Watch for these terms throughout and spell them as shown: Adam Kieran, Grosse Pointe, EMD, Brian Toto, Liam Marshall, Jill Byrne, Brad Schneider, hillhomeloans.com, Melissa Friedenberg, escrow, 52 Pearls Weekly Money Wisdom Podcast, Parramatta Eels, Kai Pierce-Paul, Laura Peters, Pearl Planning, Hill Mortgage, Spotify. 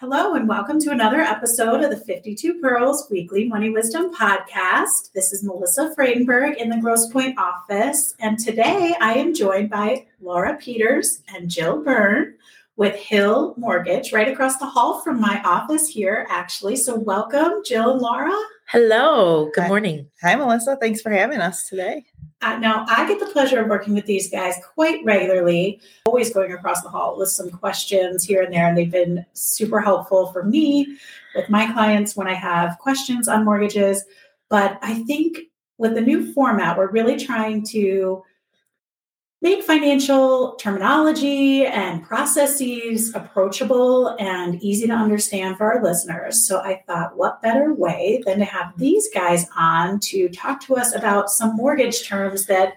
Hello and welcome to another episode of the 52 Pearls Weekly Money Wisdom Podcast. This is Melissa Friedenberg in the Grosse Pointe office, and today I am joined by Laura Peters and Jill Byrne with Hill Mortgage right across the hall from my office here, actually. So welcome, Jill and Laura. Hello. Good morning. Hi, Melissa. Thanks for having us today. Now, I get the pleasure of working with these guys quite regularly, always going across the hall with some questions here and there, and they've been super helpful for me with my clients when I have questions on mortgages. But I think with the new format, we're really trying to make financial terminology and processes approachable and easy to understand for our listeners. So I thought, what better way than to have these guys on to talk to us about some mortgage terms that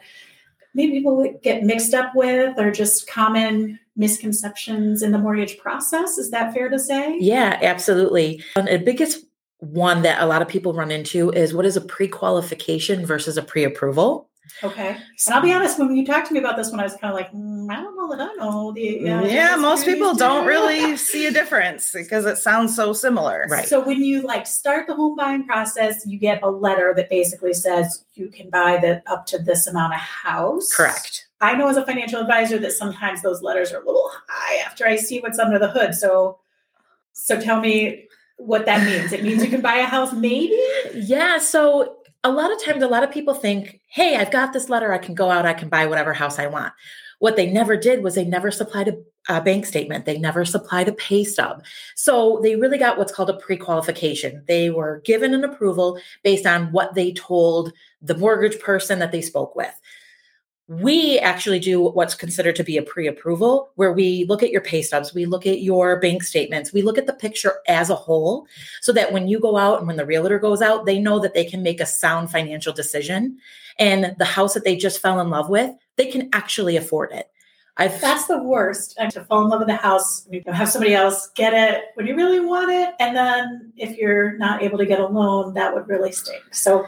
maybe people get mixed up with or just common misconceptions in the mortgage process. Is that fair to say? Yeah, absolutely. And the biggest one that a lot of people run into is what is a pre-qualification versus a pre-approval. Okay. And I'll be honest, when you talked to me about this one, I was kind of like, I don't know that I know. Most people don't really see a difference because it sounds so similar. Right. So when you start the home buying process, you get a letter that basically says you can buy that up to this amount of house. Correct. I know as a financial advisor that sometimes those letters are a little high after I see what's under the hood. So tell me what that means. It means you can buy a house maybe? Yeah. So a lot of times, a lot of people think, hey, I've got this letter. I can go out. I can buy whatever house I want. What they never did was they never supplied a bank statement. They never supplied a pay stub. So they really got what's called a pre-qualification. They were given an approval based on what they told the mortgage person that they spoke with. We actually do what's considered to be a pre-approval, where we look at your pay stubs, we look at your bank statements, we look at the picture as a whole, so that when you go out and when the realtor goes out, they know that they can make a sound financial decision, and the house that they just fell in love with, they can actually afford it. That's the worst. To fall in love with the house, have somebody else get it when you really want it, and then if you're not able to get a loan, that would really stink. So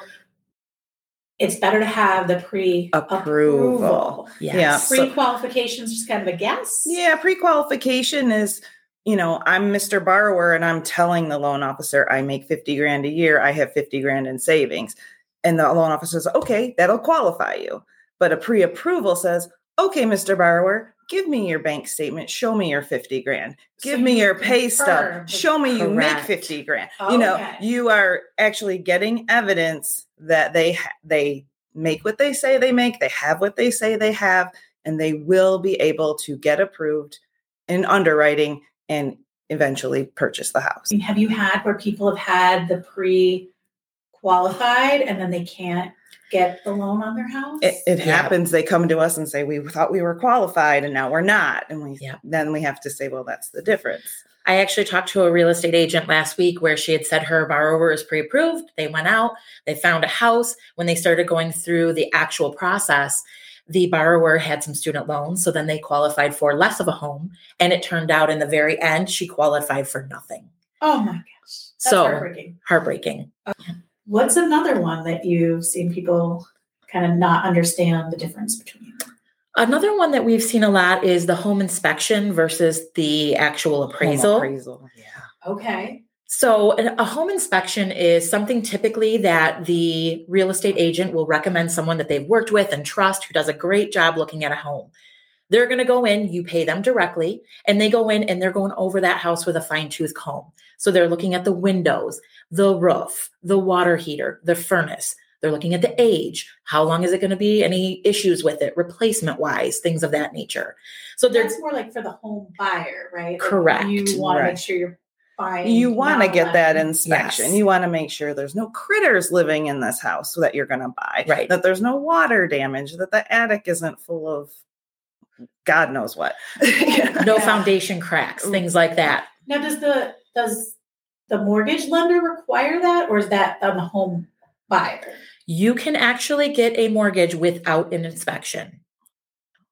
it's better to have the pre-approval. Yes. Yeah. Pre-qualification is just kind of a guess. Yeah. Pre-qualification is, I'm Mr. Borrower and I'm telling the loan officer I make $50,000 a year. I have $50,000 in savings. And the loan officer says, okay, that'll qualify you. But a pre-approval says, okay, Mr. Borrower, give me your bank statement. Show me your $50,000. Give me your pay stub. Show me you make $50,000. Okay. You are actually getting evidence that they make what they say they make. They have what they say they have, and they will be able to get approved in underwriting and eventually purchase the house. Have you had where people have had the pre-qualified and then they can't get the loan on their house? It happens. They come to us and say, we thought we were qualified and now we're not. And then we have to say, well, that's the difference. I actually talked to a real estate agent last week where she had said her borrower is pre-approved. They went out, they found a house. When they started going through the actual process, the borrower had some student loans. So then they qualified for less of a home. And it turned out in the very end, she qualified for nothing. Oh my gosh. That's heartbreaking. Heartbreaking. Okay. What's another one that you've seen people kind of not understand the difference between? Another one that we've seen a lot is the home inspection versus the actual appraisal. Home appraisal. Yeah. Okay. So a home inspection is something typically that the real estate agent will recommend someone that they've worked with and trust who does a great job looking at a home. They're going to go in, you pay them directly, and they go in and they're going over that house with a fine-tooth comb. So they're looking at the windows, the roof, the water heater, the furnace. They're looking at the age. How long is it going to be? Any issues with it, replacement-wise, things of that nature. So that's more for the home buyer, right? Correct. Like you want to make sure you're buying. You want to get that inspection. Yes. You want to make sure there's no critters living in this house that you're going to buy. Right. That there's no water damage, that the attic isn't full of God knows what. Yeah. No foundation cracks, things like that. Now, does the mortgage lender require that, or is that on the home buyer? You can actually get a mortgage without an inspection.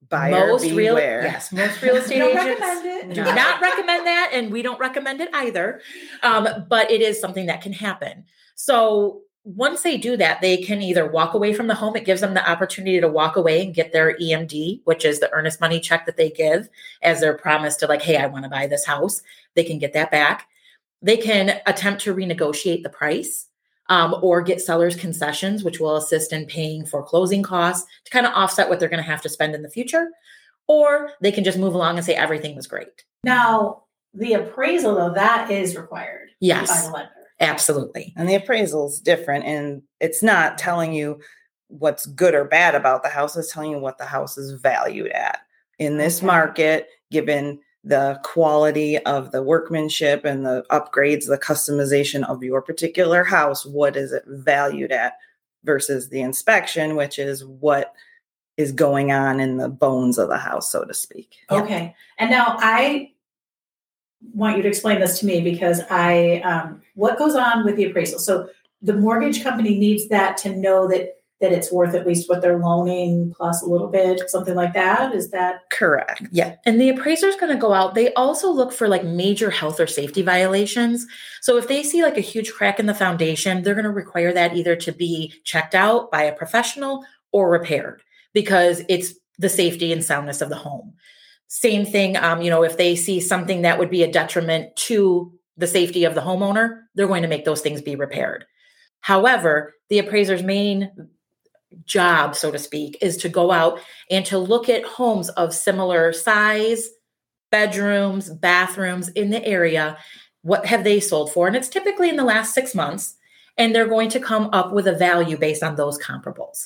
Buyer most beware. Most real estate agents do not recommend that, and we don't recommend it either. But it is something that can happen. So once they do that, they can either walk away from the home. It gives them the opportunity to walk away and get their EMD, which is the earnest money check that they give as their promise to, like, hey, I want to buy this house. They can get that back. They can attempt to renegotiate the price, or get seller's concessions, which will assist in paying for closing costs to kind of offset what they're going to have to spend in the future. Or they can just move along and say everything was great. Now, the appraisal, though, that is required. Yes. By the lender. Absolutely. And the appraisal is different, and it's not telling you what's good or bad about the house. It's telling you what the house is valued at in this market, given the quality of the workmanship and the upgrades, the customization of your particular house. What is it valued at versus the inspection, which is what is going on in the bones of the house, so to speak. Okay. And now I want you to explain this to me, because I, what goes on with the appraisal? So the mortgage company needs that to know that it's worth at least what they're loaning plus a little bit, something like that. Is that correct? Yeah. And the appraiser is going to go out. They also look for like major health or safety violations. So if they see like a huge crack in the foundation, they're going to require that either to be checked out by a professional or repaired, because it's the safety and soundness of the home. Same thing, if they see something that would be a detriment to the safety of the homeowner, they're going to make those things be repaired. However, the appraiser's main job, so to speak, is to go out and to look at homes of similar size, bedrooms, bathrooms in the area. What have they sold for? And it's typically in the last 6 months, and they're going to come up with a value based on those comparables.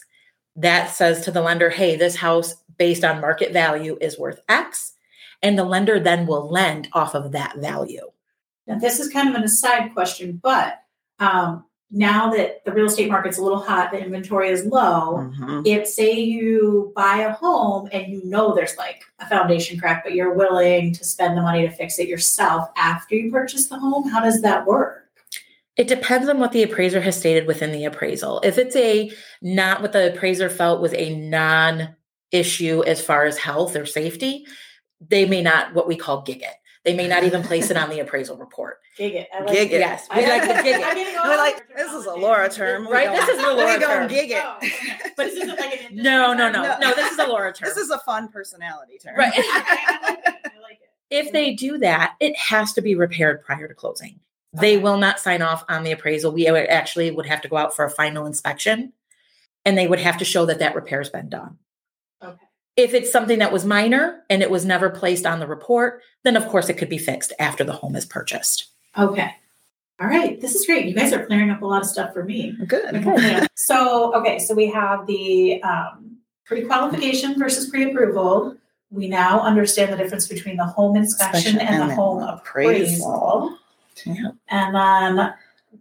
That says to the lender, hey, this house based on market value is worth X. And the lender then will lend off of that value. Now, this is kind of an aside question, but now that the real estate market's a little hot, the inventory is low. Mm-hmm. If say you buy a home and you know there's like a foundation crack, but you're willing to spend the money to fix it yourself after you purchase the home, how does that work? It depends on what the appraiser has stated within the appraisal. If it's not what the appraiser felt was a non-issue as far as health or safety, they may not, what we call, gig it. They may not even place it on the appraisal report. Gig it. I like gig it. Yes, we like to gig it. We're like, this is a Laura term. Right? This is a Laura term. We gig it. But this isn't like an No, this is a Laura term. This is a fun personality term. Right. I like it. If they do that, it has to be repaired prior to closing. They will not sign off on the appraisal. We actually would have to go out for a final inspection, and they would have to show that repair has been done. Okay. If it's something that was minor and it was never placed on the report, then of course it could be fixed after the home is purchased. Okay. All right. This is great. You guys are clearing up a lot of stuff for me. Good. So we have the pre-qualification versus pre-approval. We now understand the difference between the home inspection and the home appraisal. Yeah. And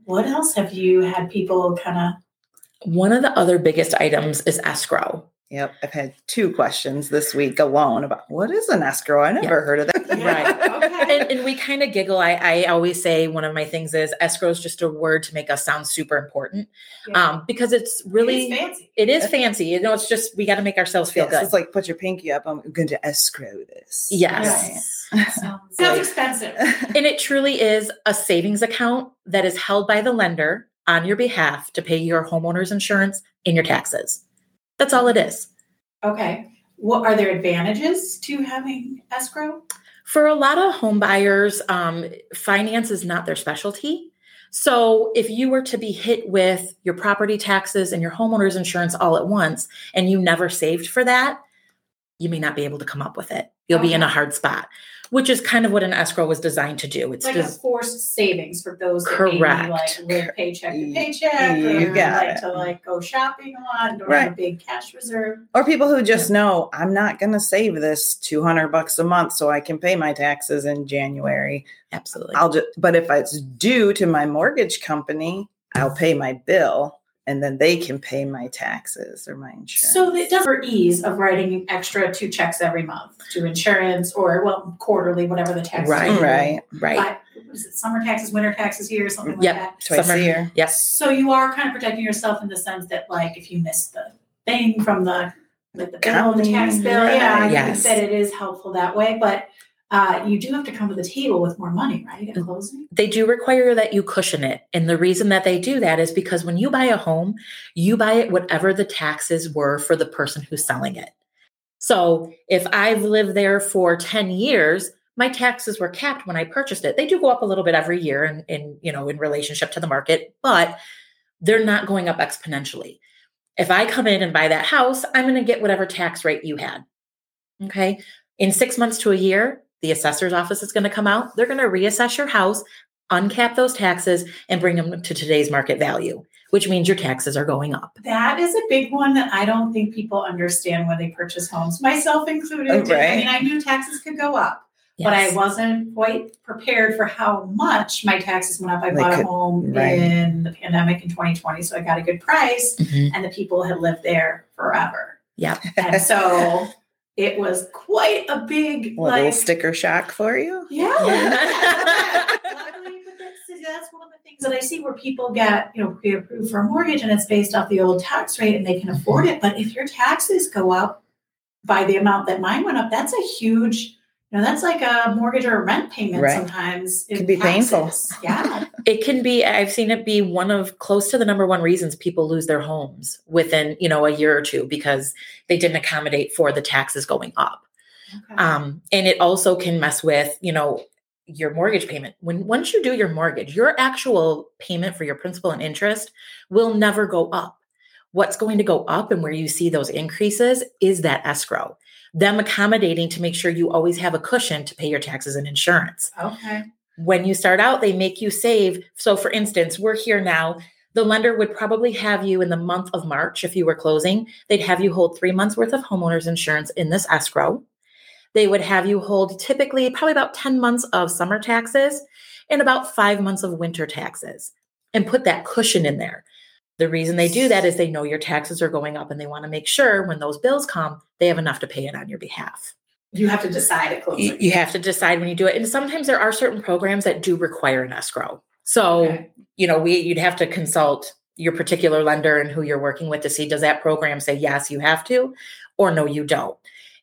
what else have you had people kind of? One of the other biggest items is escrow. Yep. I've had 2 questions this week alone about what is an escrow? I never heard of that. Yeah. Right. Okay. And we kind of giggle. I always say one of my things is escrow is just a word to make us sound super important, because it's really, it is fancy. It's just, we got to make ourselves feel good. It's like, put your pinky up. I'm going to escrow this. Yes. Right. Sounds expensive. And it truly is a savings account that is held by the lender on your behalf to pay your homeowner's insurance and your taxes. That's all it is. Okay. Well, are there advantages to having escrow? For a lot of home buyers, finance is not their specialty. So if you were to be hit with your property taxes and your homeowner's insurance all at once, and you never saved for that, you may not be able to come up with it. You'll be in a hard spot, which is kind of what an escrow was designed to do. It's like a forced savings for those that maybe like live paycheck to paycheck, or like to like go shopping a lot, or have a big cash reserve, or people who just know I'm not going to save this $200 a month so I can pay my taxes in January. Absolutely, but if it's due to my mortgage company, I'll pay my bill. and then they can pay my taxes or my insurance. So it does for ease of writing extra two checks every month to insurance or, well, quarterly, whatever the taxes are. Right. Is it summer taxes, winter taxes here, or something like that? Twice a year. Yes. So you are kind of protecting yourself in the sense that, like, if you miss the thing from the bill, the tax bill, I think that it is helpful that way, but. You do have to come to the table with more money, right? At closing, they do require that you cushion it. And the reason that they do that is because when you buy a home, you buy it whatever the taxes were for the person who's selling it. So if I've lived there for 10 years, my taxes were capped when I purchased it. They do go up a little bit every year in relationship to the market, but they're not going up exponentially. If I come in and buy that house, I'm going to get whatever tax rate you had. Okay. In 6 months to a year, the assessor's office is going to come out. They're going to reassess your house, uncap those taxes, and bring them to today's market value, which means your taxes are going up. That is a big one that I don't think people understand when they purchase homes, myself included. Oh, right. I mean, I knew taxes could go up, but I wasn't quite prepared for how much my taxes went up. I bought a home in the pandemic in 2020, so I got a good price, and the people had lived there forever. Yeah. And so... it was quite a big little sticker shock for you. Yeah. That's one of the things that I see where people get, pre-approved for a mortgage and it's based off the old tax rate and they can afford it. But if your taxes go up by the amount that mine went up, that's a huge, that's like a mortgage or a rent payment sometimes. It can be painful. Yeah. It can be, I've seen it be one of close to the number one reasons people lose their homes within, a year or two because they didn't accommodate for the taxes going up. Okay. And it also can mess with, your mortgage payment. Once you do your mortgage, your actual payment for your principal and interest will never go up. What's going to go up and where you see those increases is that escrow. Them accommodating to make sure you always have a cushion to pay your taxes and insurance. Okay. When you start out, they make you save. So for instance, we're here now, the lender would probably have you in the month of March. If you were closing, they'd have you hold 3 months worth of homeowners insurance in this escrow. They would have you hold typically probably about 10 months of summer taxes and about 5 months of winter taxes and put that cushion in there. The reason they do that is they know your taxes are going up and they want to make sure when those bills come, they have enough to pay it on your behalf. You have to decide at closing. You have to decide when you do it. And sometimes there are certain programs that do require an escrow. So, you'd have to consult your particular lender and who you're working with to see, does that program say, yes, you have to, or no, you don't.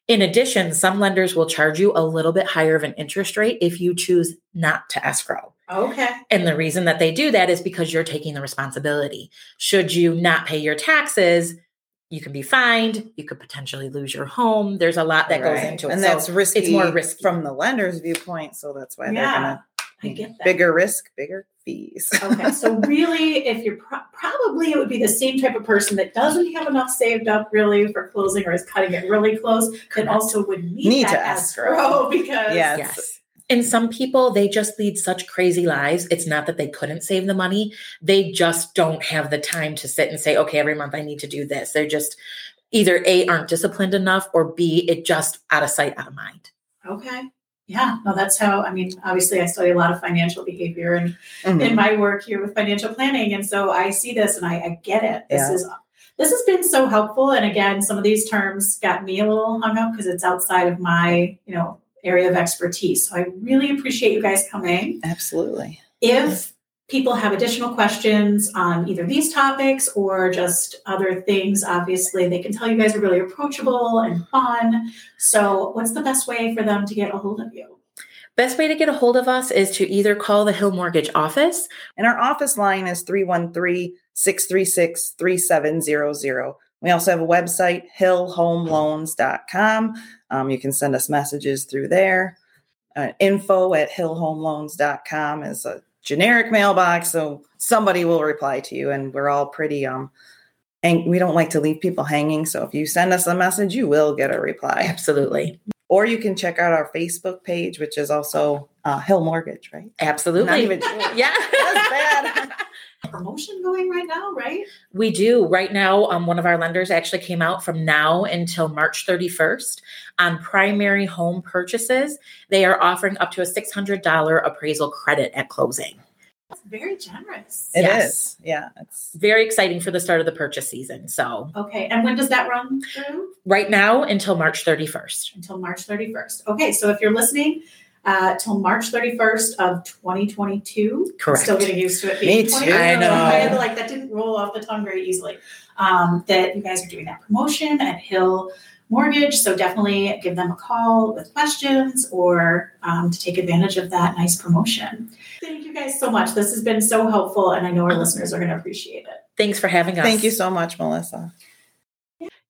In addition, some lenders will charge you a little bit higher of an interest rate if you choose not to escrow. Okay. And the reason that they do that is because you're taking the responsibility. Should you not pay your taxes, you can be fined. You could potentially lose your home. There's a lot that goes into it. And so that's risky. It's more risky from the lender's viewpoint. So that's why they're going to bigger risk, bigger fees. Okay. So really, if you're probably it would be the same type of person that doesn't have enough saved up really for closing or is cutting it really close. That also would need to escrow because yes. And some people, they just lead such crazy lives. It's not that they couldn't save the money. They just don't have the time to sit and say, okay, every month I need to do this. They're just either A, aren't disciplined enough, or B, it just out of sight, out of mind. Okay. Yeah. No, that's how, obviously I study a lot of financial behavior and in my work here with financial planning. And so I see this and I get it. This has been so helpful. And again, some of these terms got me a little hung up because it's outside of my, area of expertise. So I really appreciate you guys coming. Absolutely. If people have additional questions on either these topics or just other things, obviously they can tell you guys are really approachable and fun. So what's the best way for them to get a hold of you? Best way to get a hold of us is to either call the Hill Mortgage office. And our office line is 313-636-3700. We also have a website, hillhomeloans.com. You can send us messages through there. Info@hillhomeloans.com is a generic mailbox, so somebody will reply to you. And we're all pretty, and we don't like to leave people hanging. So if you send us a message, you will get a reply. Absolutely. Or you can check out our Facebook page, which is also Hill Mortgage, right? Absolutely. Not even sure. Yeah. That's bad. Promotion going right now, right? We do. Right now, one of our lenders actually came out from now until March 31st on primary home purchases. They are offering up to a $600 appraisal credit at closing. That's very generous. It is. Yeah. It's very exciting for the start of the purchase season. So. Okay. And when does that run through? Right now until March 31st. Until March 31st. Okay. So if you're listening, till March 31st of 2022. Correct. I'm still getting used to it. Being me too. I know. Like that didn't roll off the tongue very easily. That you guys are doing that promotion at Hill Mortgage. So definitely give them a call with questions or to take advantage of that nice promotion. Thank you guys so much. This has been so helpful, and I know our listeners are going to appreciate it. Thanks for having us. Thank you so much, Melissa.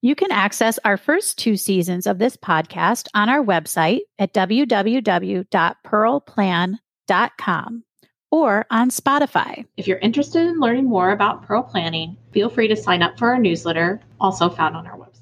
You can access our first two seasons of this podcast on our website at www.pearlplan.com or on Spotify. If you're interested in learning more about Pearl Planning, feel free to sign up for our newsletter, also found on our website.